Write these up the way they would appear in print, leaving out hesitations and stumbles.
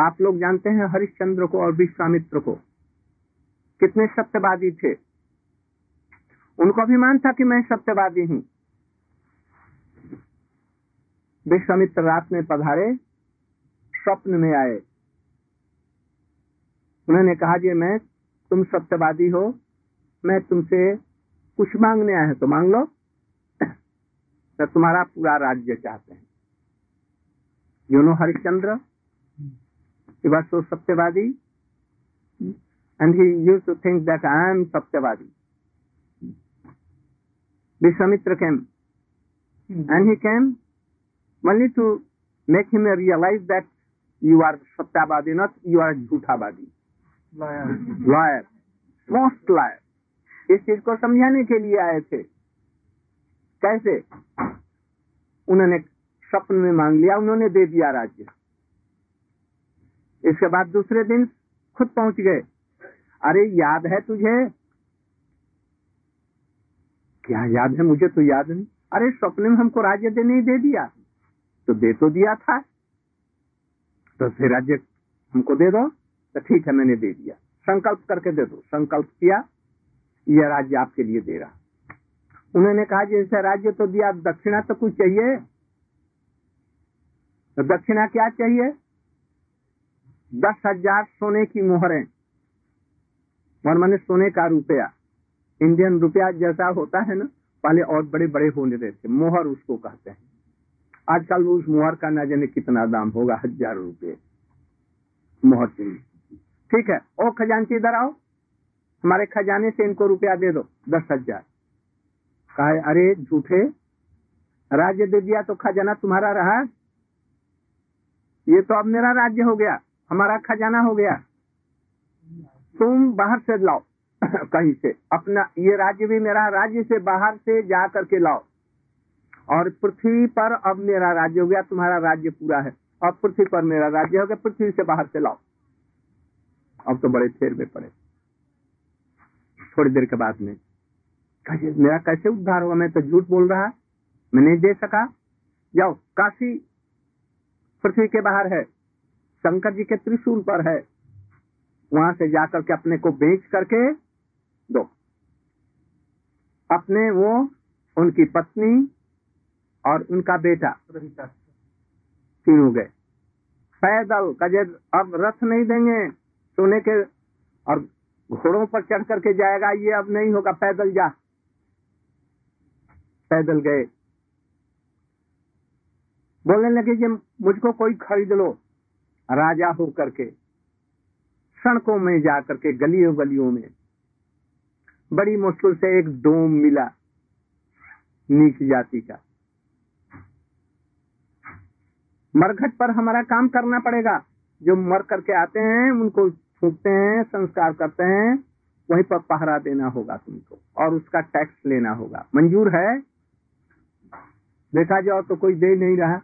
आप लोग जानते हैं हरिश्चंद्र को और विश्वामित्र को, कितने सत्यवादी थे। उनको अभिमान था कि मैं सत्यवादी हूं। विश्वामित्र रात में पधारे, स्वप्न में आए, उन्होंने कहा जी मैं तुम सत्यवादी हो, मैं तुमसे कुछ मांगने आए हैं तो मांग लो, तो तुम्हारा पूरा राज्य चाहते हैं। You know Harishchandra, he was so Satyavadi, and he used to think that I am Satyavadi. Vishwamitra came, and he came only to make him realize that you are Satyavadi, not you are Jhutavadi. Liar. Liar. Most liar. इस चीज को समझाने के लिए आए थे। कैसे? उन्होंने स्वप्न में मांग लिया, उन्होंने दे दिया राज्य। इसके बाद दूसरे दिन खुद पहुंच गए, अरे याद है तुझे? क्या याद है? मुझे तो याद नहीं। अरे स्वप्न में हमको राज्य देने ही दे दिया, तो दे तो दिया था, तो फिर राज्य हमको दे दो। तो ठीक है, मैंने दे दिया, संकल्प करके दे दो। संकल्प किया, यह राज्य आपके लिए दे रहा। उन्होंने कहा जैसे राज्य तो दिया, दक्षिणा तो कुछ चाहिए। तो दक्षिणा क्या चाहिए? 10,000 सोने की मोहरें, और मैंने सोने का रुपया, इंडियन रुपया जैसा होता है ना, पहले और बड़े बड़े होने थे, मोहर उसको कहते हैं। आजकल उस मोहर का ना जाने कितना दाम होगा, 1,000 रुपये मोहर चाहिए। ठीक है, ओ खजांची इधर आओ, हमारे खजाने से इनको रुपया दे दो, 10,000। कहा अरे झूठे, राज्य दे दिया तो खजाना तुम्हारा रहा? ये तो अब मेरा राज्य हो गया, हमारा खजाना हो गया। तुम बाहर से लाओ कहीं से अपना, ये राज्य भी मेरा राज्य से बाहर से जा करके लाओ, और पृथ्वी पर अब मेरा राज्य हो गया, तुम्हारा राज्य पूरा है, अब पृथ्वी पर मेरा राज्य हो गया, पृथ्वी से बाहर से लाओ। अब तो बड़े फेर में पड़े। थोड़ी देर के बाद में मेरा कैसे उद्धार होगा, मैं तो झूठ बोल रहा, मैं नहीं दे सका। जाओ, काशी पृथ्वी के बाहर है, शंकर जी के त्रिशूल पर है, वहां से जाकर के अपने को बेच करके दो। अपने वो, उनकी पत्नी और उनका बेटा तीन हो गए पैदल। कहे अब रथ नहीं देंगे सोने के, और घोड़ों पर चढ़ करके जाएगा, ये अब नहीं होगा, पैदल जा। पैदल गए, बोलने लगे जी मुझको कोई खरीद लो। राजा हो करके सड़कों में जा करके गलियों गलियों में बड़ी मुश्किल से एक डोम मिला नीच जाति का। मरघट पर हमारा काम करना पड़ेगा, जो मर करके आते हैं उनको फूंकते हैं, संस्कार करते हैं, वहीं पर पहरा देना होगा तुमको, और उसका टैक्स लेना होगा। मंजूर है? देखा जाओ तो कोई दे नहीं रहा।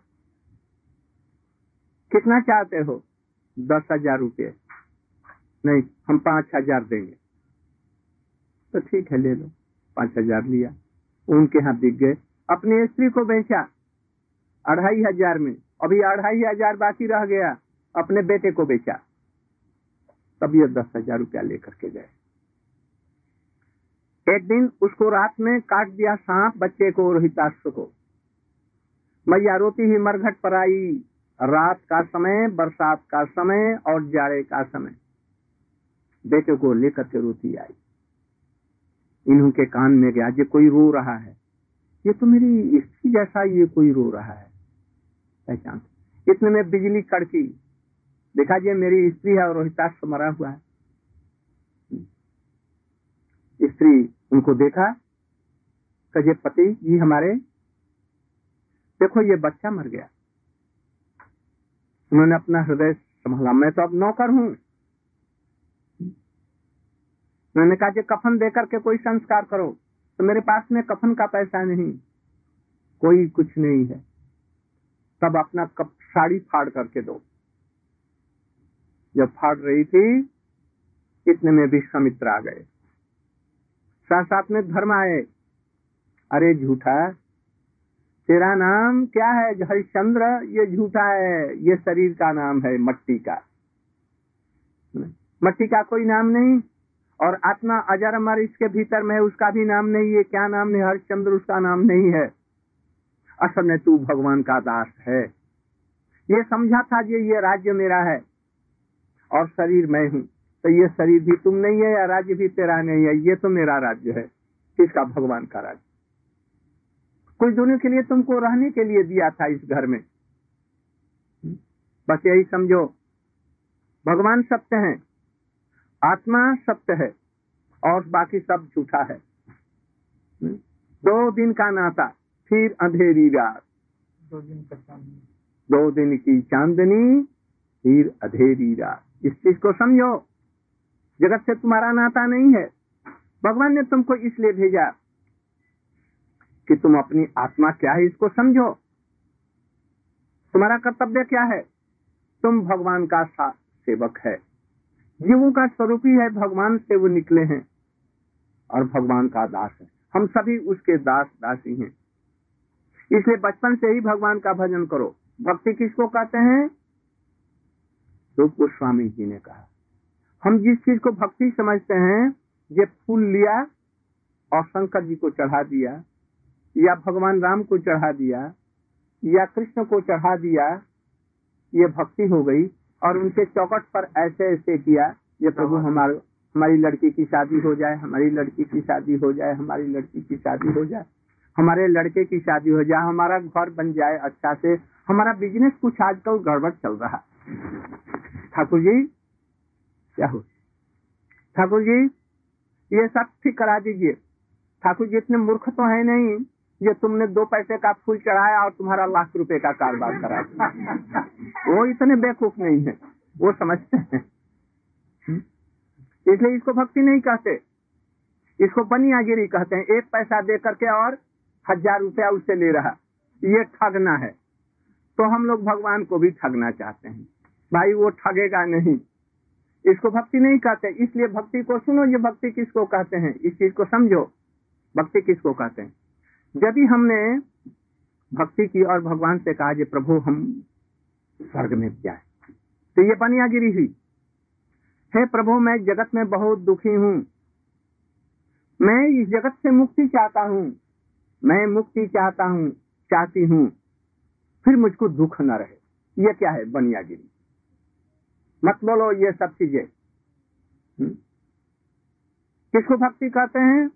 कितना चाहते हो? 10,000 रुपये। नहीं, हम 5,000 देंगे। तो ठीक है, ले लो। 5,000 लिया, उनके यहाँ बिक गए। अपनी स्त्री को बेचा 2,500 में, अभी 2,500 बाकी रह गया। अपने बेटे को बेचा, तब ये 10,000 रुपया लेकर के गए। एक दिन उसको रात में काट दिया सांप, बच्चे को, रोहिताश को। मैया रोती ही मरघट पर आई। रात का समय, बरसात का समय और जाड़े का समय, बेटे को लेकर के रोती आई। इन्हों के कान में गया ये कोई रो रहा है, ये तो मेरी स्त्री जैसा ये कोई रो रहा है। पहचान, इतने में बिजली कड़की, देखा जी मेरी स्त्री है और रोहिताश मरा हुआ है। स्त्री उनको देखा, कहे पति जी हमारे देखो ये बच्चा मर गया। उन्होंने अपना हृदय संभाला, मैं तो अब नौकर हूं। उन्होंने कहा कि कफन दे करके कोई संस्कार करो। तो मेरे पास में कफन का पैसा नहीं, कोई कुछ नहीं है। तब अपना साड़ी फाड़ करके दो। जब फाड़ रही थी, इतने में विश्वामित्र आ गए, साथ साथ में धर्म आए। अरे झूठा, तेरा नाम क्या है? हरिश्चंद्र। ये झूठा है, ये शरीर का नाम है, मट्टी का। मट्टी का कोई नाम नहीं, और आत्मा अजर अमर इसके भीतर में है, उसका भी नाम नहीं है। क्या नाम नहीं? हरिश्चंद्र, उसका नाम नहीं है। असल में तू भगवान का दास है। ये समझा था ये राज्य मेरा है और शरीर मैं हूँ, तो ये शरीर भी तुम नहीं है या राज्य भी तेरा नहीं है, ये तो मेरा राज्य है। इसका भगवान का राज्य कुछ दिनों के लिए तुमको रहने के लिए दिया था इस घर में, बस यही समझो। भगवान सत्य है, आत्मा सत्य है और बाकी सब झूठा है। 2 दिन का नाता फिर अंधेरी रात, 2 दिन की चांदनी फिर अंधेरी रात। इस चीज को समझो, जगत से तुम्हारा नाता नहीं है। भगवान ने तुमको इसलिए भेजा कि तुम अपनी आत्मा क्या है इसको समझो। तुम्हारा कर्तव्य क्या है? तुम भगवान का सेवक है, जीवों का स्वरूप ही है, भगवान से वो निकले हैं और भगवान का दास है। हम सभी उसके दास दासी हैं, इसलिए बचपन से ही भगवान का भजन करो। भक्ति किसको कहते हैं? रूप गोस्वामी जी ने कहा, हम जिस चीज को भक्ति समझते हैं, ये फूल लिया और शंकर जी को चढ़ा दिया, या भगवान राम को चढ़ा दिया, या कृष्ण को चढ़ा दिया, ये भक्ति हो गई। और उनके चौकट पर ऐसे ऐसे किया, ये प्रभु हमारी लड़की की शादी हो जाए, हमारी लड़की की शादी हो जाए, हमारी लड़की की शादी हो जाए, हमारे लड़के की शादी हो जाए, हमारा घर बन जाए अच्छा से, हमारा बिजनेस कुछ आजकल गड़बड़ चल रहा। ठाकुर जी क्या हो? ठाकुर जी ये सब ठीक करा दीजिए। ठाकुर जी इतने मूर्ख तो है नहीं, ये तुमने 2 पैसे का फूल चढ़ाया और तुम्हारा लाख रुपए का कारोबार करा दिया। वो इतने बेवकूफ नहीं है, वो समझते हैं। इसलिए इसको भक्ति नहीं कहते, इसको बनियागिरी कहते हैं। 1 पैसा दे करके और 1000 रुपया उससे ले रहा, ये ठगना है। तो हम लोग भगवान को भी ठगना चाहते हैं, भाई वो ठगेगा नहीं, इसको भक्ति नहीं कहते। इसलिए भक्ति को सुनो, ये भक्ति किसको कहते हैं, इस चीज को समझो। भक्ति किसको कहते हैं? जब भी हमने भक्ति की और भगवान से कहा जे प्रभु हम स्वर्ग में जाए, तो ये बनियागिरी हुई। हे प्रभु मैं जगत में बहुत दुखी हूँ, मैं इस जगत से मुक्ति चाहता हूँ, मैं मुक्ति चाहता हूँ, चाहती हूँ, फिर मुझको दुख न रहे। ये क्या है? बनियागिरी। मत बोलो ये सब चीजें। किसको भक्ति कहते हैं?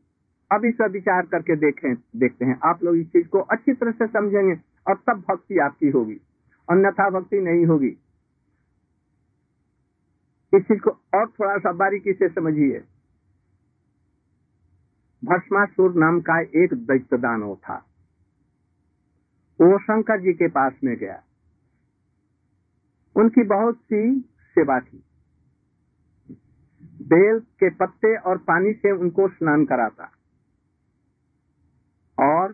अब इसका विचार करके देखते हैं। आप लोग इस चीज को अच्छी तरह से समझेंगे और तब भक्ति आपकी होगी, अन्यथा भक्ति नहीं होगी। इस चीज को और थोड़ा सा बारीकी से समझिए। भस्मासुर नाम का एक दैत्य दानव था, वो शंकर जी के पास में गया, उनकी बहुत सी सेवा थी, बेल के पत्ते और पानी से उनको स्नान कराता और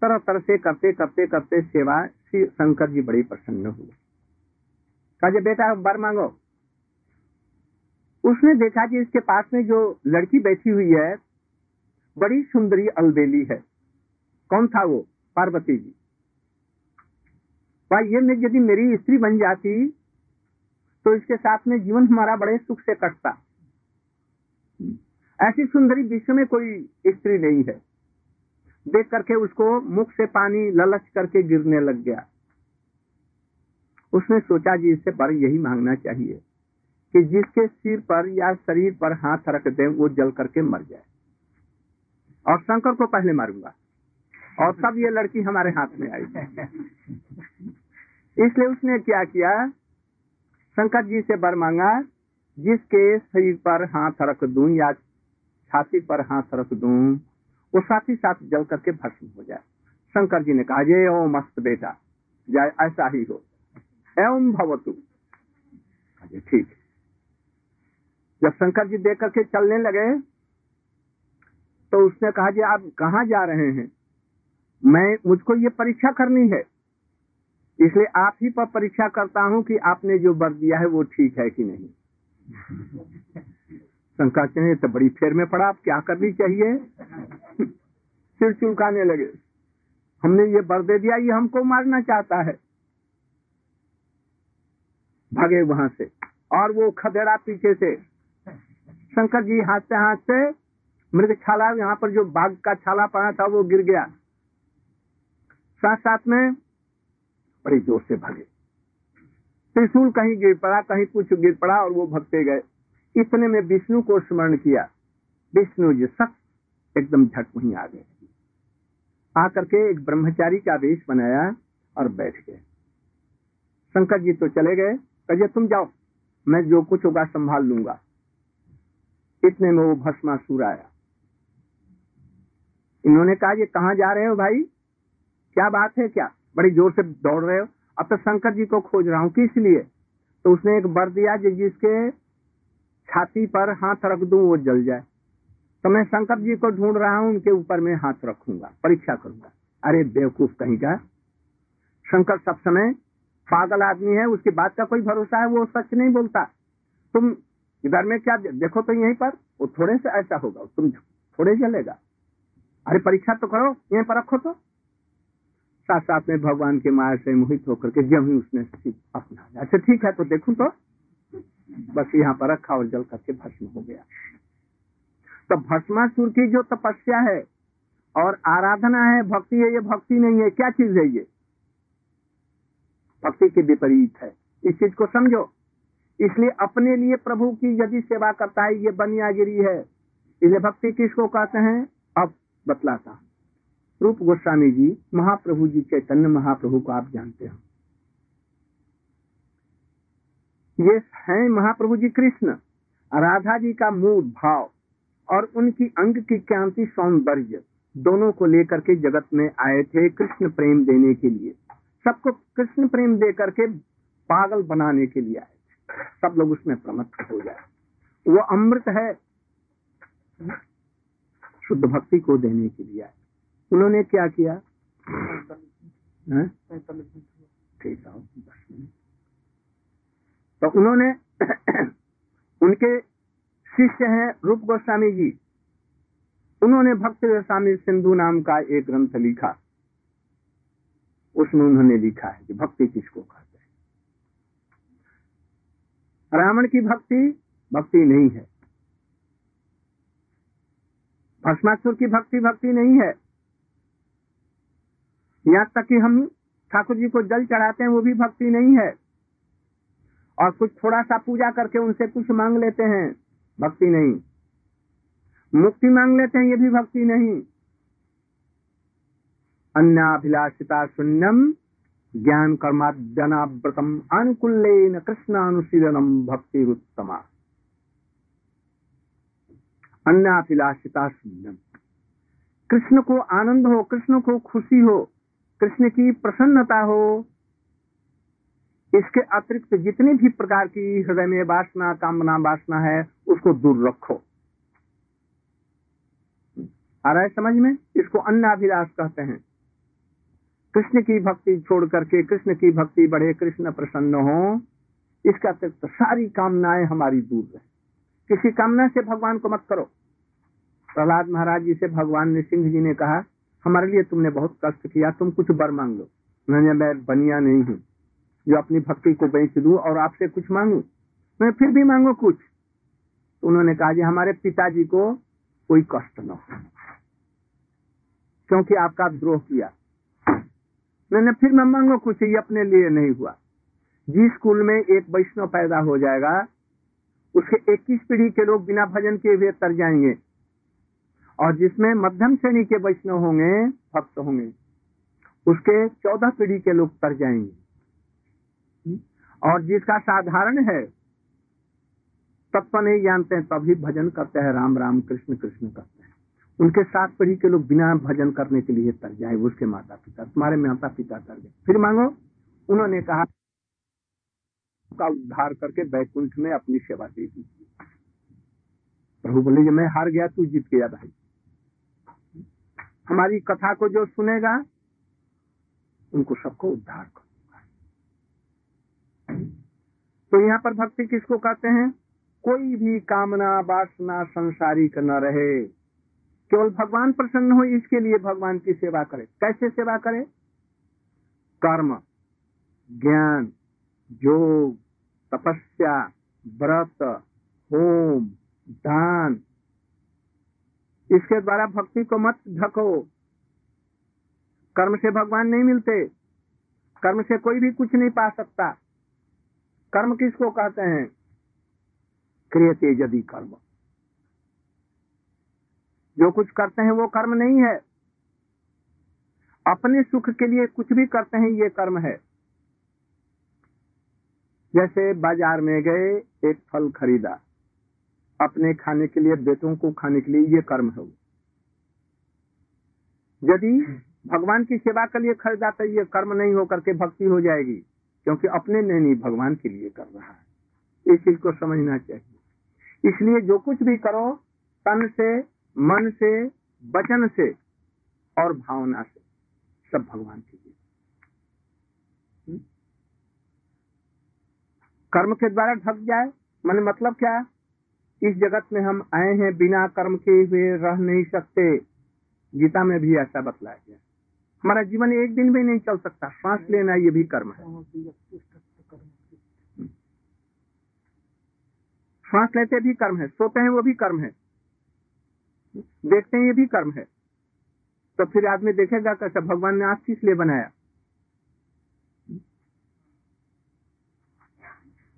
तरह तरह से करते करते करते सेवा। श्री शंकर जी बड़े प्रसन्न हुए, कहा बेटा वर मांगो। उसने देखा कि इसके पास में जो लड़की बैठी हुई है बड़ी सुंदरी अलबेली है। कौन था वो? पार्वती जी। भाई ये यदि मेरी स्त्री बन जाती तो इसके साथ में जीवन हमारा बड़े सुख से कटता, ऐसी सुंदरी विश्व में कोई स्त्री नहीं है। देख करके उसको मुख से पानी ललच करके गिरने लग गया। उसने सोचा जी इससे पर यही मांगना चाहिए कि जिसके सिर पर या शरीर पर हाथ रख दे वो जल करके मर जाए, और शंकर को पहले मारूंगा और तब ये लड़की हमारे हाथ में आई। इसलिए उसने क्या किया? शंकर जी से वर मांगा, जिसके शरीर पर हाथ रख दूं या छाती पर हाथ रख दूं वो साथ ही साथ जल करके भस्म हो जाए। शंकर जी ने कहा जय ओ मस्त बेटा, जाए ऐसा ही हो, एवं भवतु। ठीक। जब शंकर जी देख करके चलने लगे तो उसने कहा जी आप कहाँ जा रहे हैं? मुझको ये परीक्षा करनी है, इसलिए आप ही पर परीक्षा करता हूँ कि आपने जो वर दिया है वो ठीक है कि नहीं। शंकर जी ने तो बड़ी फेर में पड़ा, आप क्या करनी चाहिए। सिर चुलकाने लगे, हमने ये वर दे दिया, ये हमको मारना चाहता है। भागे वहां से। और वो खदेड़ा पीछे से। शंकर जी हाथ से मृगछाला यहाँ पर जो बाघ का छाला पड़ा था वो गिर गया, साथ में बड़ी जोर से भागे, त्रिशूल कहीं गिर पड़ा, कहीं कुछ गिर पड़ा और वो भगते गए। इतने में विष्णु को स्मरण किया, विष्णु जी सख्त एकदम झट वहीं आ गए, आकर के एक ब्रह्मचारी का वेश बनाया और बैठ गए। शंकर जी तो चले गए, कहिए तुम जाओ, मैं जो कुछ होगा संभाल लूंगा। इतने में वो भस्मासुर आया, इन्होंने कहा ये कहाँ जा रहे हो भाई, क्या बात है, क्या बड़ी जोर से दौड़ रहे हो, अब तो शंकर जी को खोज रहा हूँ किस लिए। तो उसने एक वर दिया जिसके छाती पर हाथ रख दूं वो जल जाए, तो मैं शंकर जी को ढूंढ रहा हूं, उनके ऊपर मैं हाथ रखूंगा, परीक्षा करूंगा। अरे बेवकूफ कहीं का, शंकर सब समय पागल आदमी है, उसकी बात का कोई भरोसा है, वो सच नहीं बोलता। तुम इधर में क्या देखो तो यहीं पर वो थोड़े से ऐसा होगा, तुम थोड़े जलेगा, अरे परीक्षा तो करो, यहीं पर रखो। तो साथ में भगवान के माया से मोहित होकर के जब ही उसने अपना अच्छा ठीक है तो देखूं, तो बस यहाँ पर रखा और जल करके भस्म हो गया। तो भस्मासुर की जो तपस्या है और आराधना है, भक्ति है, ये भक्ति नहीं है, क्या चीज है ये, भक्ति के विपरीत है। इस चीज को समझो। इसलिए अपने लिए प्रभु की यदि सेवा करता है ये बनियागिरी है। इसलिए भक्ति किसको कहते हैं अब बतलाता। रूप गोस्वामी जी महाप्रभु जी चैतन्य महाप्रभु को आप जानते हो, ये हैं महाप्रभु जी कृष्ण। राधा जी का मूल भाव और उनकी अंग की कांति सौंदर्य दोनों को लेकर के जगत में आए थे कृष्ण प्रेम देने के लिए, सबको कृष्ण प्रेम दे करके पागल बनाने के लिए आए थे। सब लोग उसमें प्रमत्त हो जाए, वो अमृत है, शुद्ध भक्ति को देने के लिए आए। उन्होंने क्या किया, ठीक है, तो उन्होंने उनके शिष्य हैं रूप गोस्वामी जी, उन्होंने भक्ति स्वामी सिंधु नाम का एक ग्रंथ लिखा। उसमें उन्होंने लिखा है कि भक्ति किसको कहते हैं। रावण की भक्ति भक्ति नहीं है, भस्मासुर की भक्ति भक्ति नहीं है, यहाँ तक कि हम ठाकुर जी को जल चढ़ाते हैं वो भी भक्ति नहीं है, और कुछ थोड़ा सा पूजा करके उनसे कुछ मांग लेते हैं, भक्ति नहीं। मुक्ति मांग लेते हैं, ये भी भक्ति नहीं। अन्नाभिलाषिता शून्यम ज्ञान कर्माद्यनाव्रतम अनुकूलेन कृष्णानुशीलनम भक्ति उत्तमा। अन्नाभिलाषिता शून्यम, कृष्ण को आनंद हो, कृष्ण को खुशी हो, कृष्ण की प्रसन्नता हो, इसके अतिरिक्त जितनी भी प्रकार की हृदय में वासना कामना वासना है उसको दूर रखो। आ रहा है समझ में? इसको अन्नाभिलाष कहते हैं। कृष्ण की भक्ति छोड़ करके कृष्ण की भक्ति बढ़े, कृष्ण प्रसन्न हो, इसके अतिरिक्त सारी कामनाएं हमारी दूर रहे। किसी कामना से भगवान को मत करो। प्रहलाद महाराज जी से भगवान नृसिंह जी ने कहा, हमारे लिए तुमने बहुत कष्ट किया, तुम कुछ वर मांग लो। मैंने मैं बनिया नहीं हूँ जो अपनी भक्ति को बेच दूं और आपसे कुछ मांगू, मैं फिर भी मांगू कुछ। तो उन्होंने कहा जी हमारे पिताजी को कोई कष्ट न हो क्योंकि आपका द्रोह किया, मैंने फिर मैं मांगू कुछ, ये अपने लिए नहीं हुआ। जिस कुल में एक वैष्णव पैदा हो जाएगा उसके 21 पीढ़ी के लोग बिना भजन किए हुए तर जाएंगे, और जिसमें मध्यम श्रेणी के वैष्णव होंगे, भक्त होंगे, उसके 14 पीढ़ी के लोग तर जाएंगे, और जिसका साधारण है तत्व नहीं जानते हैं तभी भजन करते हैं, राम राम कृष्ण कृष्ण करते हैं, उनके 7 पीढ़ी के लोग बिना भजन करने के लिए तर जाए, उसके माता पिता, तुम्हारे माता पिता तर गए, फिर मांगो। उन्होंने कहा का उद्धार करके बैकुंठ में अपनी सेवा दे दीजिए। प्रभु बोले मैं हार गया, तू जीत गया भाई। हमारी कथा को जो सुनेगा उनको सबको उद्धार कर। तो यहाँ पर भक्ति किसको कहते हैं, कोई भी कामना वासना संसारिक न रहे, केवल भगवान प्रसन्न हो, इसके लिए भगवान की सेवा करे। कैसे सेवा करे, कर्म, ज्ञान, योग, तपस्या, व्रत, होम, दान, इसके द्वारा भक्ति को मत ढको। कर्म से भगवान नहीं मिलते, कर्म से कोई भी कुछ नहीं पा सकता। कर्म किसको कहते हैं? क्रियते यदि कर्म, जो कुछ करते हैं वो कर्म नहीं है। अपने सुख के लिए कुछ भी करते हैं ये कर्म है। जैसे बाजार में गए, एक फल खरीदा अपने खाने के लिए, बेटों को खाने के लिए, ये कर्म है। यदि भगवान की सेवा के लिए खरीदा तो ये कर्म नहीं होकर के भक्ति हो जाएगी, क्योंकि अपने नहीं भगवान के लिए कर रहा है। इस चीज को समझना चाहिए। इसलिए जो कुछ भी करो, तन से, मन से, वचन से और भावना से, सब भगवान के लिए। कर्म के द्वारा ढक जाए, मैंने मतलब क्या? इस जगत में हम आए हैं, बिना कर्म के हुए रह नहीं सकते। गीता में भी ऐसा बतलाया गया। हमारा जीवन एक दिन भी नहीं चल सकता। सांस लेना ये भी कर्म है। सांस लेते भी कर्म है, सोते हैं वो भी कर्म है, देखते हैं ये भी कर्म है। तो फिर आदमी देखेगा कैसा? भगवान ने आप किस लिए बनाया?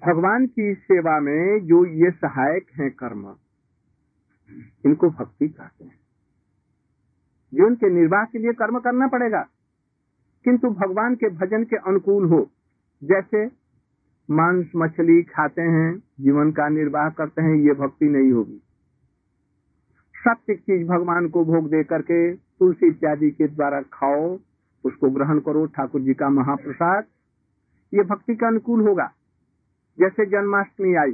भगवान की सेवा में जो ये सहायक हैं कर्म, इनको भक्ति कहते हैं। जीवन के निर्वाह के लिए कर्म करना पड़ेगा, किंतु भगवान के भजन के अनुकूल हो। जैसे मांस मछली खाते हैं, जीवन का निर्वाह करते हैं, ये भक्ति नहीं होगी। सात्विक चीज भगवान को भोग दे करके तुलसी इत्यादि के द्वारा खाओ, उसको ग्रहण करो, ठाकुर जी का महाप्रसाद, ये भक्ति का अनुकूल होगा। जैसे जन्माष्टमी आई,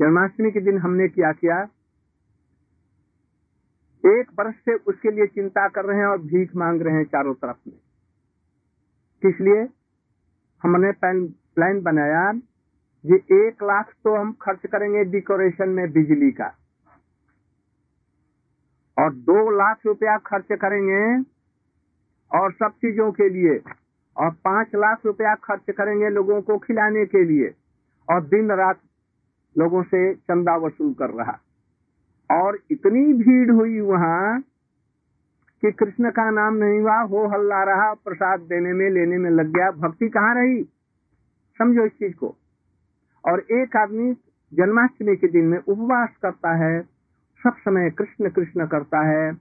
जन्माष्टमी के दिन हमने क्या किया? एक वर्ष से उसके लिए चिंता कर रहे हैं और भीख मांग रहे हैं चारों तरफ में। किस लिए? हमने प्लान बनाया, ये 1 लाख तो हम खर्च करेंगे डेकोरेशन में बिजली का, और 2 लाख रुपया खर्च करेंगे और सब चीजों के लिए, और 5 लाख रुपया खर्च करेंगे लोगों को खिलाने के लिए, और दिन रात लोगों से चंदा वसूल कर रहा। और इतनी भीड़ हुई वहां कि कृष्ण का नाम नहीं हुआ, हो हल्ला रहा, प्रसाद देने में लेने में लग गया। भक्ति कहाँ रही? समझो इस चीज को। और एक आदमी जन्माष्टमी के दिन में उपवास करता है, सब समय कृष्ण कृष्ण करता है,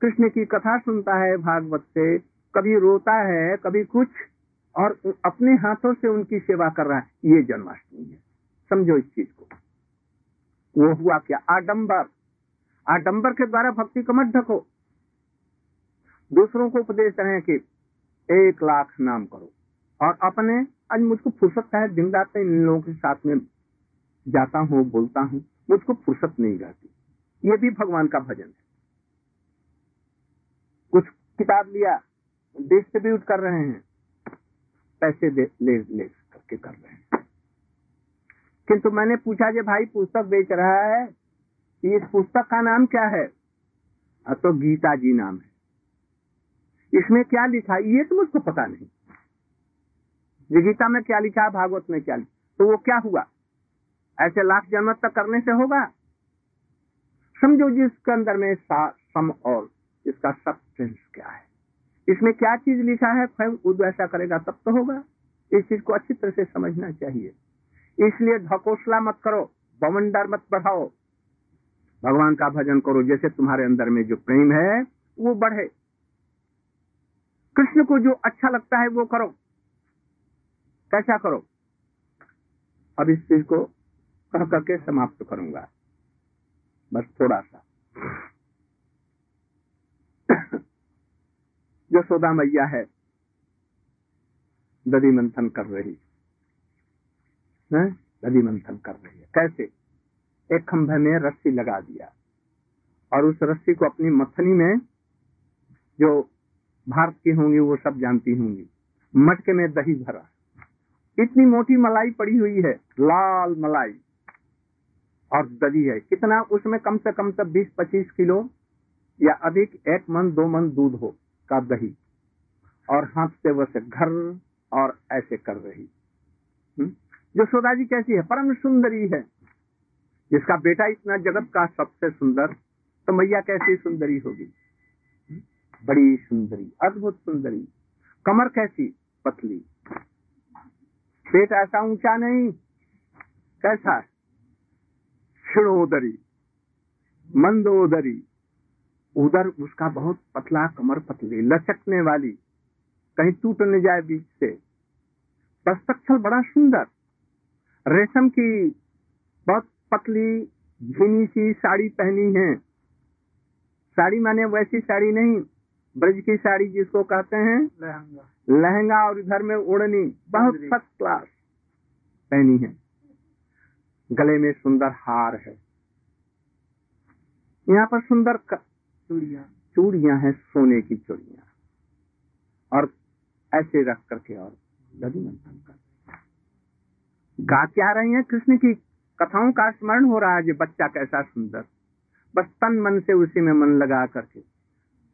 कृष्ण की कथा सुनता है भागवत से, कभी रोता है, कभी कुछ, और अपने हाथों से उनकी सेवा कर रहा है। ये जन्माष्टमी है, समझो इस चीज को। वो हुआ क्या? आडम्बर। आडम्बर के द्वारा भक्ति को मत ढको। दूसरों को उपदेश रहे हैं कि 1 लाख नाम करो, और अपने आज मुझको फुर्सत है, दिन रात इन लोगों के साथ में जाता हूँ, बोलता हूँ, मुझको फुर्सत नहीं रहती। ये भी भगवान का भजन है। कुछ किताब लिया, डिस्ट्रीब्यूट कर रहे हैं, पैसे ले करके कर रहे हैं। किंतु मैंने पूछा, जे भाई पुस्तक बेच रहा है, इस पुस्तक का नाम क्या है? तो गीता जी नाम है। इसमें क्या लिखा? ये तो मुझको पता नहीं, ये गीता में क्या लिखा, भागवत में क्या लिखा। तो वो क्या हुआ? ऐसे लाख जन्म तक करने से होगा? समझो जिसके अंदर में सम और इसका सब्सटेंस क्या है, इसमें क्या चीज लिखा है, स्वयं उद्वैसा करेगा तब तो होगा। इस चीज को अच्छी तरह से समझना चाहिए। इसलिए ढकोसला मत करो, बवंडर मत बढ़ाओ, भगवान का भजन करो। जैसे तुम्हारे अंदर में जो प्रेम है वो बढ़े, कृष्ण को जो अच्छा लगता है वो करो। कैसा करो? अब इस चीज को कह करके समाप्त करूंगा, बस थोड़ा सा। यशोदा मैया है, दधि मंथन कर रही है, दधि मंथन कर रही है। कैसे? एक खंभे में रस्सी लगा दिया, और उस रस्सी को अपनी मथनी में, जो भारत की होंगी वो सब जानती होंगी, मटके में दही भरा। इतनी मोटी मलाई पड़ी हुई है, लाल मलाई, और दही है कितना उसमें? कम से 20-25 किलो या अधिक, 1 मन 2 मन दूध हो का दही, और हाथ से वैसे घर और ऐसे कर रही। यशोदा जी कैसी है? परम सुंदरी है। जिसका बेटा इतना जगत का सबसे सुंदर, तो मैया कैसी सुंदरी होगी? बड़ी सुंदरी, अद्भुत सुंदरी। कमर कैसी? पतली। पेट ऐसा ऊंचा नहीं, कैसा? क्षीणोदरी, मंदोदरी। उधर उसका बहुत पतला, कमर पतली, लचकने वाली, कहीं टूट न जाए बीच से। प्रस्थक्षल बड़ा सुंदर, रेशम की बहुत पतली झीनी सी साड़ी पहनी है। साड़ी माने वैसी साड़ी नहीं, ब्रज की साड़ी जिसको कहते हैं लहंगा, लहंगा और इधर में ओढ़नी, बहुत फर्स्ट क्लास पहनी है। गले में सुंदर हार है, यहाँ पर सुंदर चूड़ियां हैं, सोने की चूड़ियां, और ऐसे रख करके और लगी मंथन कर गा क्या रही है? कृष्ण की कथाओं का स्मरण हो रहा है। जो बच्चा कैसा सुंदर, बस तन मन से उसी में मन लगा करके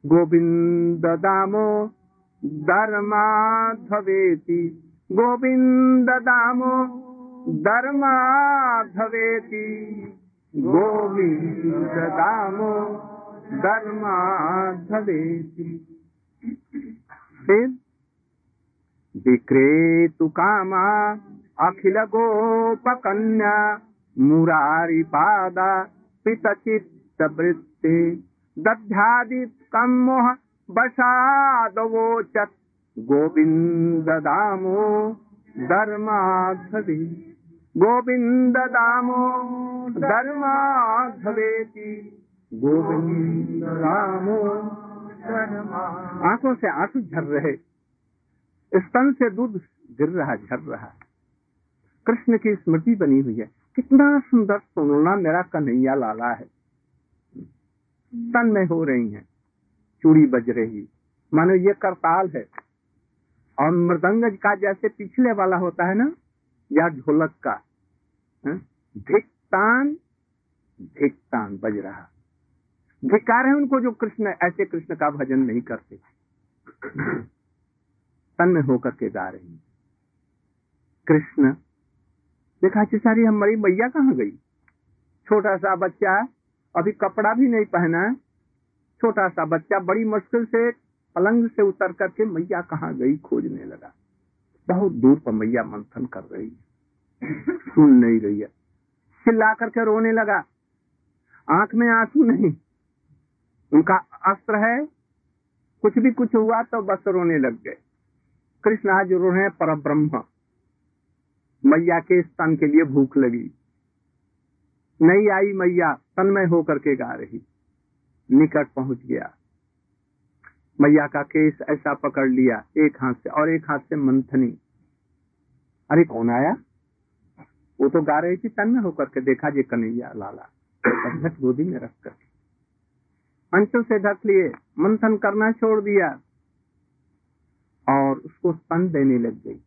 गोविंद दामो धर्मा धवेति, गोविंद दामो धर्मा धवेति, गोविंद दामो धर्मा धवेति। फिर विक्रेतु कामा अखिल गोपकन्या, मुरारी पादा पितचित्त वृत्ते, दध्यादिपकं मोह वशादवोचत्, गोविंद दामो धर्माधवे, गोविंद दामो धर्माधवेति, गोविंद दामो धर्मा। आंखों से आंसू झर रहे, स्तन से दूध गिर रहा, झर रहा। कृष्ण की स्मृति बनी हुई है। कितना सुंदर सोना मेरा कन्हैया लाला है। तन में हो रही है, चूड़ी बज रही, मानो ये करताल है। और मृदंग का जैसे पिछले वाला होता है ना, या ढोलक का धिक्तान धिक्तान बज रहा। धिक्कार है उनको जो कृष्ण, ऐसे कृष्ण का भजन नहीं करते। तन में होकर के गा रही कृष्ण। देखा कि सारी हमारी मैया कहाँ गई? छोटा सा बच्चा, अभी कपड़ा भी नहीं पहना, छोटा सा बच्चा बड़ी मुश्किल से पलंग से उतर करके मैया कहाँ गई खोजने लगा। बहुत दूर पर मैया मंथन कर रही है, सुन नहीं रही है। चिल्ला करके रोने लगा, आंख में आंसू नहीं, उनका अस्त्र है। कुछ भी कुछ हुआ तो बस रोने लग गए। कृष्ण आज रो रहे हैं परब्रह्म। मैया के स्तन के लिए भूख लगी, नहीं आई मैया, तन्मय होकर के गा रही। निकट पहुंच गया, मैया का केस ऐसा पकड़ लिया एक हाथ से, और एक हाथ से मंथनी। अरे कौन आया? वो तो गा रही थी तन्मय होकर के। देखा जी कन्हैया लाला, अध्यक्ष गोदी में रख कर अंचल से ढक लिए, मंथन करना छोड़ दिया, और उसको स्तन देने लग गई।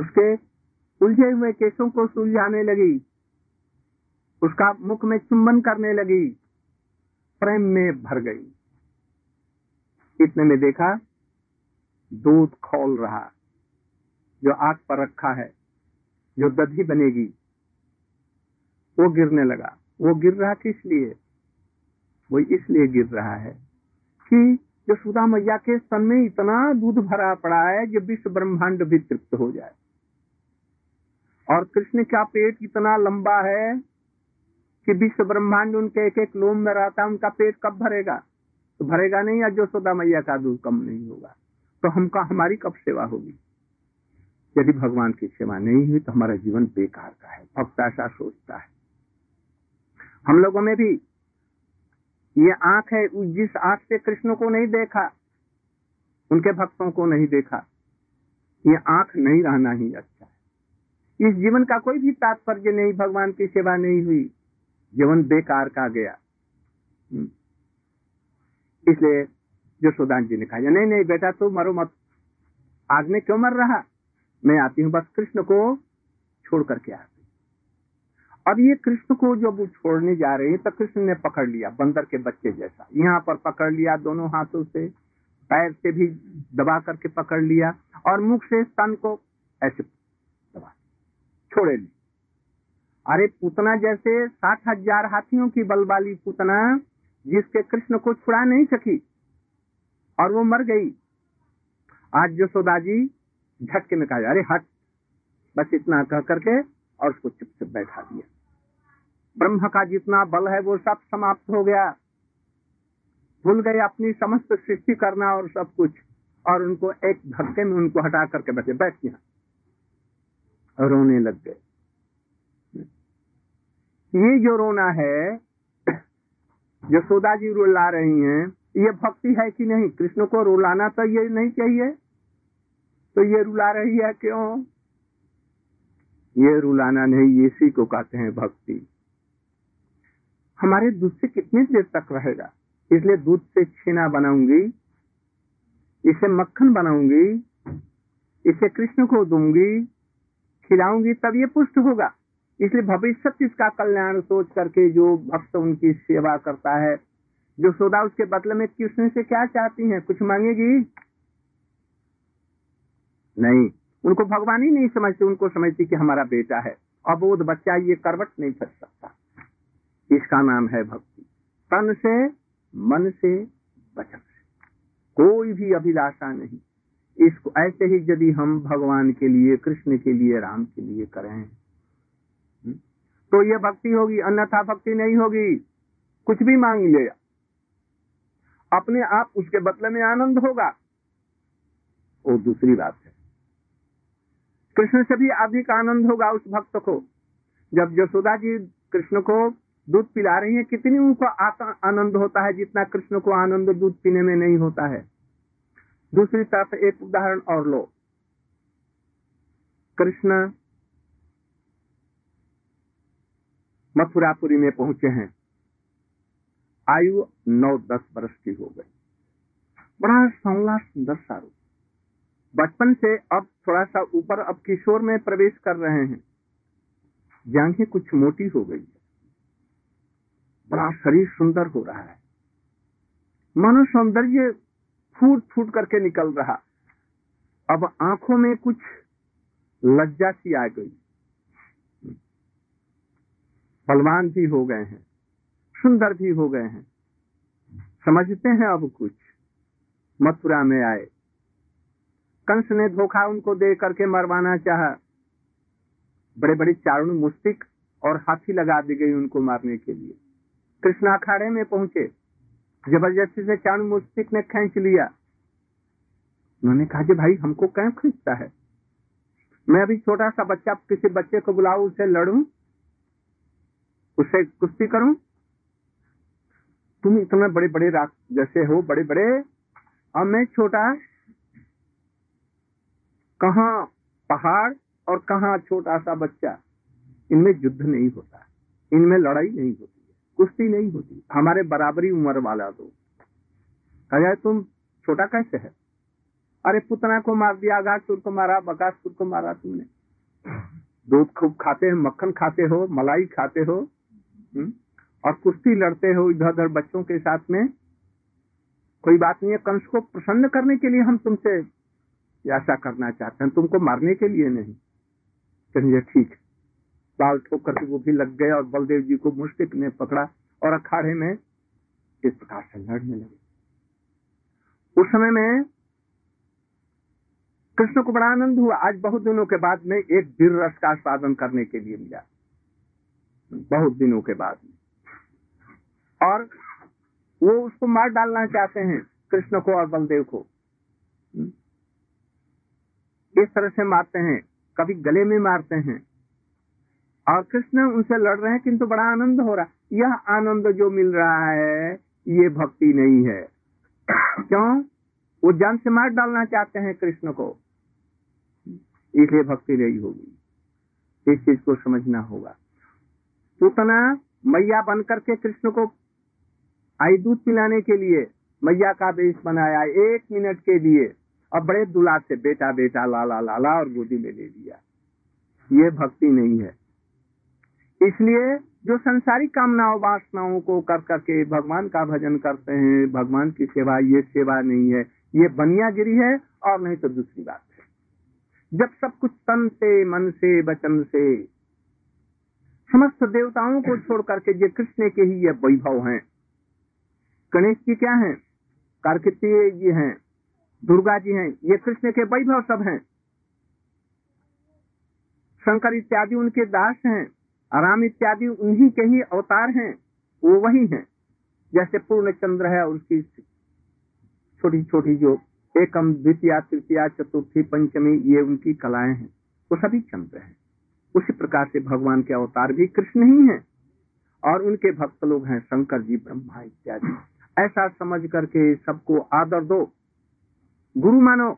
उसके उलझे हुए केसों को सुलझाने लगी, उसका मुख में चुंबन करने लगी, प्रेम में भर गई। इतने में देखा दूध खौल रहा, जो आग पर रखा है, जो दधी बनेगी, वो गिरने लगा। वो गिर रहा किस लिए? वो इसलिए गिर रहा है कि जो सुधा मैया के स्तन में इतना दूध भरा पड़ा है जो विश्व ब्रह्मांड भी तृप्त हो जाए। और कृष्ण का पेट इतना लंबा है कि विश्व ब्रह्मांड उनके एक एक लोम में रहता है। उनका पेट कब भरेगा? तो भरेगा नहीं, या जो सुधा मैया का दूध कम नहीं होगा। तो हमका हमारी कब सेवा होगी? यदि भगवान की सेवा नहीं हुई तो हमारा जीवन बेकार का है। भक्त ऐसा सोचता है। हम लोगों में भी ये आंख है, जिस आंख से कृष्ण को नहीं देखा, उनके भक्तों को नहीं देखा, ये आंख नहीं रहना ही अच्छा है। इस जीवन का कोई भी तात्पर्य नहीं, भगवान की सेवा नहीं हुई, जीवन बेकार का गया। इसलिए यशोदा जी ने कहा, नहीं नहीं बेटा तू मरो मत, आग में क्यों मर रहा, मैं आती हूँ, बस कृष्ण को छोड़ करके आती। अब ये कृष्ण को जब छोड़ने जा रहे हैं तो कृष्ण ने पकड़ लिया, बंदर के बच्चे जैसा, यहाँ पर पकड़ लिया दोनों हाथों से, पैर से भी दबा करके पकड़ लिया, और मुख से स्तन को ऐसे दबा, छोड़े नहीं। अरे पूतना जैसे 7000 हाथियों की बल वाली पूतना जिसके कृष्ण को छुड़ा नहीं सकी और वो मर गई। आज यशोदा जी झटके में कहा, अरे हट, बस इतना कह करके और उसको चुपचाप बैठा दिया। ब्रह्म का जितना बल है वो सब समाप्त हो गया, भूल गए अपनी समस्त सृष्टि करना और सब कुछ, और उनको एक धक्के में उनको हटा करके बैठे बैठ गया, रोने लग गए। ये जो रोना है, जो यशोदा जी रुला रही हैं, ये भक्ति है कि नहीं? कृष्ण को रुलाना तो ये नहीं चाहिए, तो ये रुला रही है क्यों? ये रुलाना नहीं, इसी को कहते हैं भक्ति। हमारे दूध से कितनी देर तक रहेगा? इसलिए दूध से छेना बनाऊंगी, इसे मक्खन बनाऊंगी, इसे कृष्ण को दूंगी, खिलाऊंगी, तब ये पुष्ट होगा। इसलिए भविष्य इसका कल्याण सोच करके जो भक्त उनकी सेवा करता है, जो यशोदा उसके बदले में कृष्ण से क्या चाहती है? कुछ मांगेगी नहीं, उनको भगवान ही नहीं समझती, उनको समझती कि हमारा बेटा है, अबोध बच्चा, ये करवट नहीं कर सकता। इसका नाम है भक्ति। तन से, मन से, वचन से कोई भी अभिलाषा नहीं। इसको ऐसे ही यदि हम भगवान के लिए, कृष्ण के लिए, राम के लिए करें तो ये भक्ति होगी, अन्यथा भक्ति नहीं होगी। कुछ भी मांग लिया, अपने आप उसके बदले में आनंद होगा, वो दूसरी बात है। कृष्ण से भी अधिक आनंद होगा उस भक्त को। जब यशोदा जी कृष्ण को दूध पिला रही है, कितनी उनको आनंद होता है जितना कृष्ण को आनंद दूध पीने में नहीं होता है। दूसरी तरफ एक उदाहरण और लो, कृष्ण मथुरापुरी में पहुंचे हैं, आयु 9-10 वर्ष की हो गई, बड़ा सांवला सुंदर सारू, बचपन से अब थोड़ा सा ऊपर, अब किशोर में प्रवेश कर रहे हैं, जांघें कुछ मोटी हो गई, बड़ा शरीर सुंदर हो रहा है, मानो सौंदर्य फूट फूट करके निकल रहा। अब आंखों में कुछ लज्जा सी आ गई, बलवान भी हो गए हैं, सुंदर भी हो गए हैं, समझते हैं अब कुछ। मथुरा में आए, कंस ने धोखा उनको दे करके मरवाना चाहा, बड़े बड़े चारुण मुस्तिक और हाथी लगा दी गई उनको मारने के लिए। कृष्ण अखाड़े में पहुंचे, जबरदस्ती से चाणूर मुस्तिक ने खींच लिया। उन्होंने कहा, जी भाई हमको क्यों खींचता है, मैं अभी छोटा सा बच्चा, किसी बच्चे को बुलाऊं, उसे लड़ूं, उससे कुश्ती करूं? तुम इतने बड़े बड़े राज जैसे हो, बड़े बड़े, और मैं छोटा, कहां पहाड़ और कहां छोटा सा बच्चा। इनमें युद्ध नहीं होता, इनमें लड़ाई नहीं होती, कुश्ती नहीं होती। हमारे बराबरी उम्र वाला तो अरे तुम छोटा कैसे है? अरे पुतना को मार दिया, आगासुर को मारा, बकासुर को मारा तुमने। दूध खूब खाते हो, मक्खन खाते हो, मलाई खाते हो, और कुश्ती लड़ते हो इधर उधर बच्चों के साथ में। कोई बात नहीं है, कंस को प्रसन्न करने के लिए हम तुमसे ऐसा करना चाहते हैं, तुमको मारने के लिए नहीं। चलिए ठीक है, बाल ठोक करके वो भी लग गए और बलदेव जी को मुश्तिक ने पकड़ा और अखाड़े में इस प्रकार से लड़ने लगे। उस समय में कृष्ण को बड़ा आनंद हुआ, आज बहुत दिनों के बाद में एक वीर रस का साधन करने के लिए मिला, बहुत दिनों के बाद में। और वो उसको मार डालना चाहते हैं, कृष्ण को और बलदेव को। इस तरह से मारते हैं, कभी गले में मारते हैं, और कृष्ण उनसे लड़ रहे हैं, किंतु बड़ा आनंद हो रहा। यह आनंद जो मिल रहा है ये भक्ति नहीं है। क्यों? वो जान से मार डालना चाहते हैं कृष्ण को, इसलिए भक्ति नहीं होगी। इस चीज को समझना होगा। पूतना मैया बन करके कृष्ण को आई दूध पिलाने के लिए, मैया का वेश बनाया 1 मिनट के लिए, और बड़े दुलार से बेटा बेटा लाला लाला और गोदी में ले लिया। ये भक्ति नहीं है। इसलिए जो संसारी कामनाओं वासनाओं को कर करके भगवान का भजन करते हैं, भगवान की सेवा, ये सेवा नहीं है, ये बनियागिरी है और नहीं तो दूसरी बात है। जब सब कुछ तन से, मन से, वचन से समस्त देवताओं को छोड़ करके ये कृष्ण के ही ये वैभव हैं। गणेश जी क्या हैं, कार्तिकेय जी हैं, दुर्गा जी हैं, ये कृष्ण के वैभव सब हैं। शंकर इत्यादि उनके दास हैं, राम इत्यादि उन्हीं के ही अवतार हैं, वो वही हैं। जैसे पूर्णचंद्र है, उसकी छोटी छोटी जो एकम, द्वितीया, तृतीया, चतुर्थी, पंचमी, ये उनकी कलाएं हैं, वो सभी चंद्र हैं। उसी प्रकार से भगवान के अवतार भी कृष्ण ही हैं और उनके भक्त लोग हैं शंकर जी, ब्रह्मा इत्यादि। ऐसा समझ करके सबको आदर दो, गुरु मानो,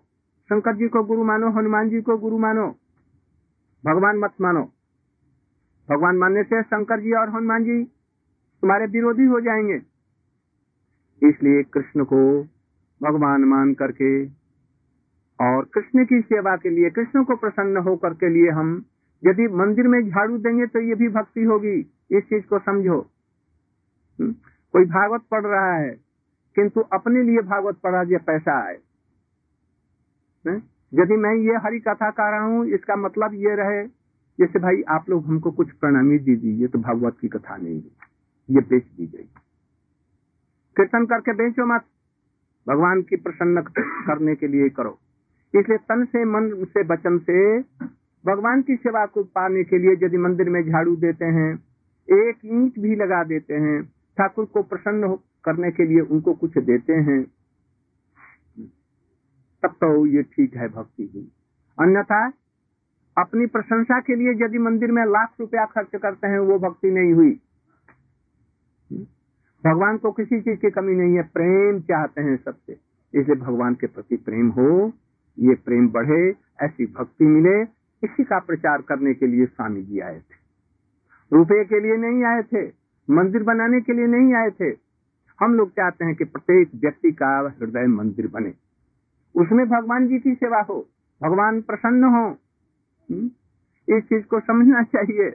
शंकर जी को गुरु मानो, हनुमान जी को गुरु मानो, भगवान मत मानो। भगवान मानने से शंकर जी और हनुमान जी तुम्हारे विरोधी हो जाएंगे। इसलिए कृष्ण को भगवान मान करके और कृष्ण की सेवा के लिए, कृष्ण को प्रसन्न होकर के लिए हम यदि मंदिर में झाड़ू देंगे तो ये भी भक्ति होगी। इस चीज को समझो। कोई भागवत पढ़ रहा है किंतु अपने लिए भागवत पढ़ा जो पैसा आए। यदि मैं ये हरि कथा कह रहा हूँ, इसका मतलब ये रहे जैसे भाई आप लोग हमको कुछ प्रणामी दे दीजिए, तो भागवत की कथा नहीं, ये बेच दी जाएगी। कीर्तन करके बेचो मत, भगवान की प्रसन्न करने के लिए करो। इसलिए तन से, मन से, वचन से भगवान की सेवा को पाने के लिए यदि मंदिर में झाड़ू देते हैं, एक ईंट भी लगा देते हैं, ठाकुर को प्रसन्न करने के लिए उनको कुछ देते हैं, तब तो ये ठीक है भक्ति हुई। अन्यथा अपनी प्रशंसा के लिए यदि मंदिर में लाख रुपया खर्च करते हैं, वो भक्ति नहीं हुई। भगवान को किसी चीज की कमी नहीं है, प्रेम चाहते हैं सबसे। इसलिए भगवान के प्रति प्रेम हो, ये प्रेम बढ़े, ऐसी भक्ति मिले। इसी का प्रचार करने के लिए स्वामी जी आए थे। रुपए के लिए नहीं आए थे, मंदिर बनाने के लिए नहीं आए थे। हम लोग चाहते हैं कि प्रत्येक व्यक्ति का हृदय मंदिर बने, उसमें भगवान जी की सेवा हो, भगवान प्रसन्न हो। इस चीज को समझना चाहिए।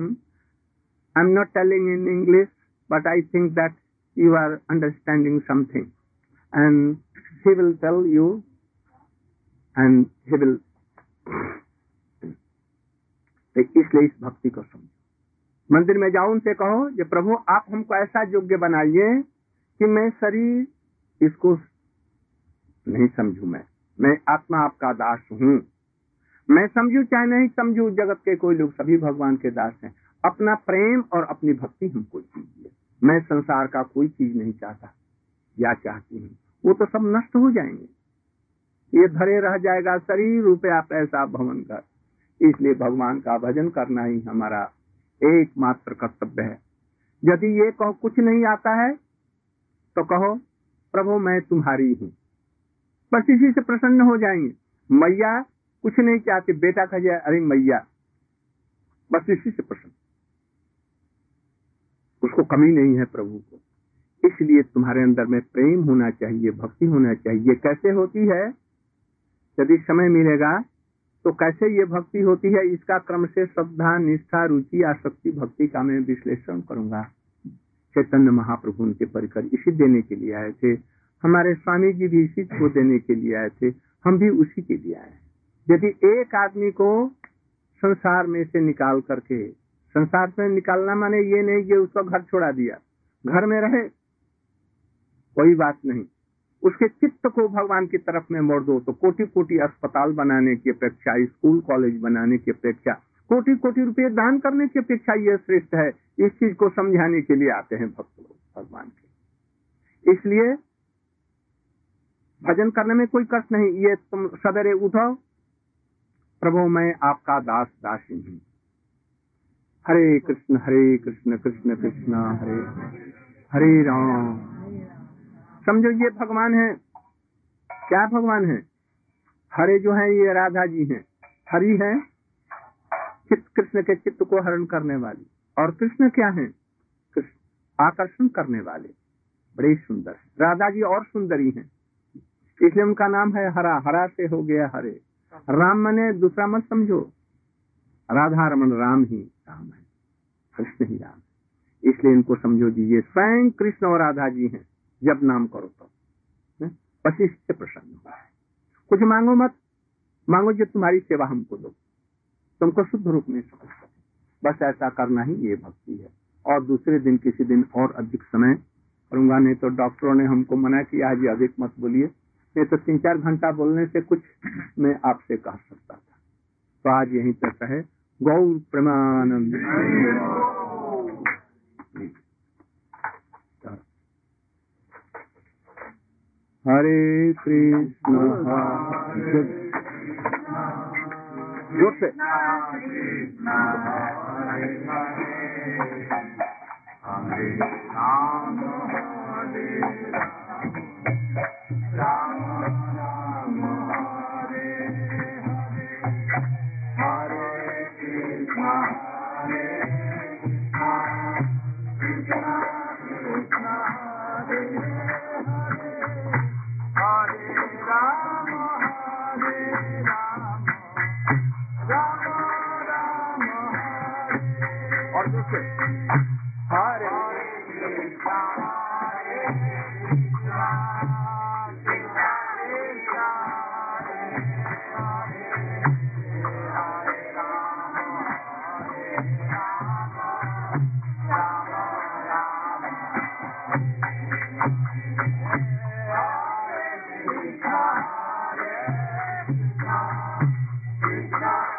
I am not telling in English, but I think that you are understanding something, and he will tell you, and he will. तो इसलिए इस भक्ति को समझो। मंदिर में जाओ, उनसे कहो ये प्रभु आप हमको ऐसा योग्य बनाइए कि मैं शरीर इसको नहीं समझू, मैं आत्मा आपका दास हूँ। मैं समझू चाहे नहीं समझू, जगत के कोई लोग सभी भगवान के दास हैं। अपना प्रेम और अपनी भक्ति हमको दीजिए। मैं संसार का कोई चीज नहीं चाहता या चाहती हूँ, वो तो सब नष्ट हो जाएंगे। ये धरे रह जाएगा शरीर, रुपया, पैसा, भवन का। इसलिए भगवान का भजन करना ही हमारा एकमात्र कर्तव्य है। यदि ये कहो कुछ नहीं आता है तो कहो प्रभु मैं तुम्हारी हूँ, बस इसी से प्रसन्न हो जाएंगे। मैया कुछ नहीं चाहती, बेटा कह जाए अरे मैया, बस इसी से प्रसन्न। उसको कमी नहीं है प्रभु को। इसलिए तुम्हारे अंदर में प्रेम होना चाहिए, भक्ति होना चाहिए। कैसे होती है, यदि समय मिलेगा तो कैसे ये भक्ति होती है, इसका क्रम से श्रद्धा, निष्ठा, रुचि, आसक्ति, भक्ति का मैं विश्लेषण करूंगा। चैतन्य महाप्रभु उनके परिकर इसी देने के लिए आए थे, हमारे स्वामी जी भी इसी को देने के लिए आए थे, हम भी उसी के लिए आए। यदि एक आदमी को संसार में से निकाल करके, संसार से निकालना माने ये नहीं कि उसका घर छोड़ा दिया, घर में रहे कोई बात नहीं, उसके चित्त को भगवान की तरफ में मोड़ दो, तो कोटि कोटि अस्पताल बनाने की अपेक्षा, स्कूल कॉलेज बनाने की अपेक्षा, कोटि कोटि रुपए दान करने की अपेक्षा ये श्रेष्ठ है। इस चीज को समझाने के लिए आते हैं भक्त लोग भगवान के। इसलिए भजन करने में कोई कष्ट नहीं। ये तुम सवेरे उठो, प्रभु मैं आपका दास दासी हूँ, हरे कृष्ण कृष्ण कृष्ण हरे हरे राम। समझो ये भगवान है। क्या भगवान है? हरे जो है ये राधा जी हैं, हरि है चित्त, कृष्ण के चित्त को हरण करने वाली। और कृष्ण क्या है? कृष्ण आकर्षण करने वाले, बड़े सुंदर। राधा जी और सुंदरी हैं, इसलिए उनका नाम है हरा। हरा से हो गया हरे। राम मने दूसरा मत समझो, राधा रमन राम ही राम है, कृष्ण ही राम है। इसलिए इनको समझो जी, ये स्वयं कृष्ण और राधा जी हैं। जब नाम करो तो बस इससे प्रसन्न होगा। कुछ मांगो मत, मांगो जो तुम्हारी सेवा हमको दो, तुमको शुद्ध रूप में समझो, बस ऐसा करना ही ये भक्ति है। और दूसरे दिन किसी दिन और अधिक समय करूंगा, नहीं तो डॉक्टरों ने हमको मना किया जी अधिक मत बोलिए, नहीं तो 3-4 घंटा बोलने से कुछ मैं आपसे कह सकता था। तो आज यहीं तक है। गौर प्रेमानंद हरे Krishna Hare Ram Hare Ram Ram Hare Hare Hare Krishna Hare Ram Krishna Krishna Hare Hare Hare Ram Hare Ram Ram Ram Hare और दूसरे Hare Krishna Hare Krishna Krishna Krishna Hare Hare Hare Rama Hare Rama Rama Rama Hare Krishna Hare Krishna Krishna Krishna Hare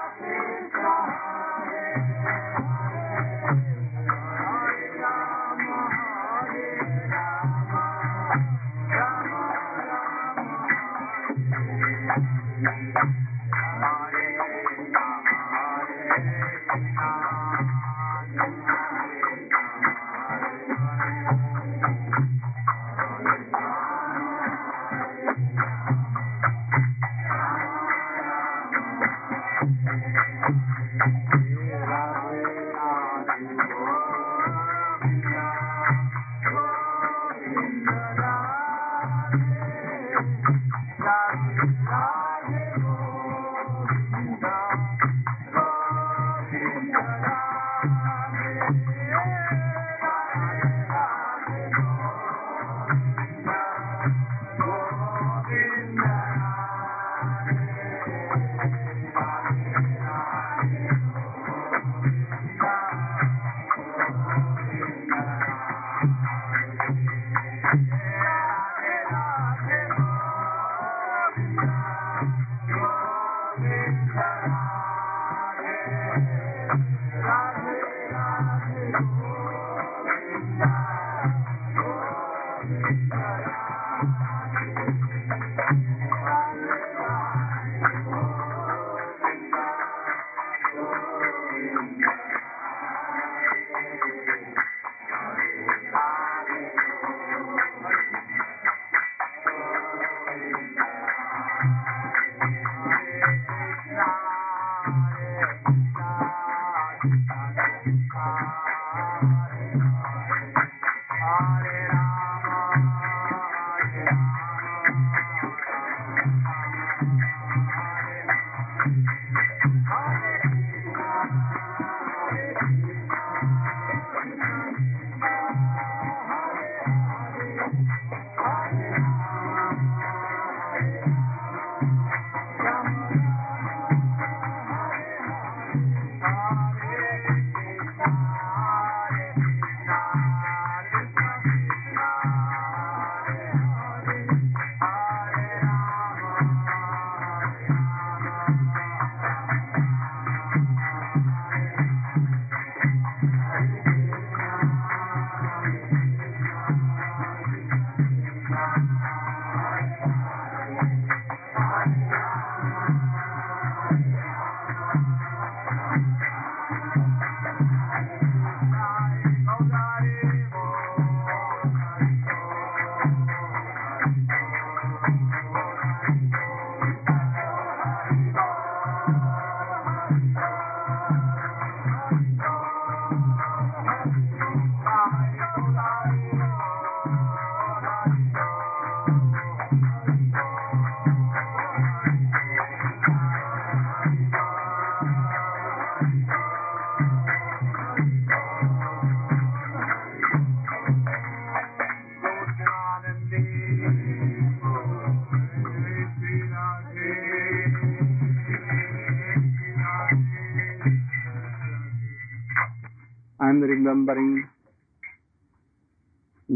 and remembering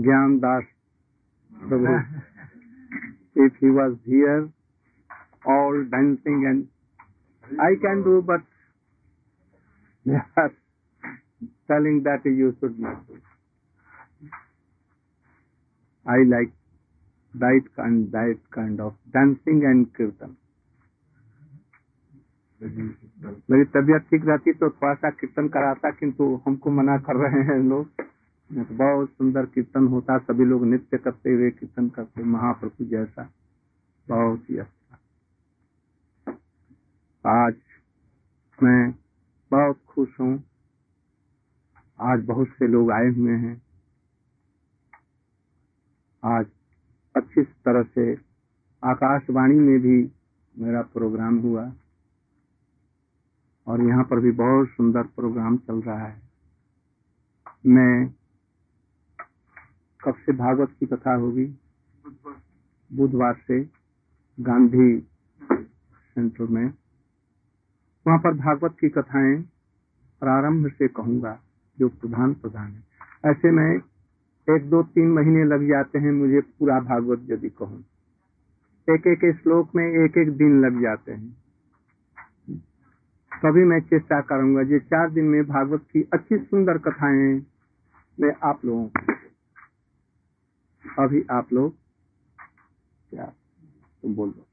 Gyan Das Prabhu. If he was here, all dancing and I can do, but they are telling that you should not do. I like that kind of dancing and kirtan. मेरी तबीयत ठीक रहती तो थोड़ा सा कीर्तन कराता, किंतु हमको मना कर रहे हैं लोग। तो बहुत सुंदर कीर्तन होता, सभी लोग नृत्य करते हुए कीर्तन करते, महाप्रभु जैसा, बहुत ही अच्छा। आज मैं बहुत खुश हूँ, आज बहुत से लोग आए हुए हैं, आज अच्छी तरह से आकाशवाणी में भी मेरा प्रोग्राम हुआ और यहाँ पर भी बहुत सुंदर प्रोग्राम चल रहा है। मैं कब से भागवत की कथा होगी? बुधवार से गांधी सेंटर में, वहाँ पर भागवत की कथाएं प्रारंभ से कहूँगा जो प्रधान है। ऐसे में 1-2-3 महीने लग जाते हैं मुझे पूरा भागवत यदि कहूँ, एक श्लोक में 1-1 दिन लग जाते हैं। कभी मैं चेष्टा करूंगा ये 4 दिन में भागवत की अच्छी सुंदर कथाएं मैं आप लोगों को, अभी आप लोग क्या तुम बोल दो।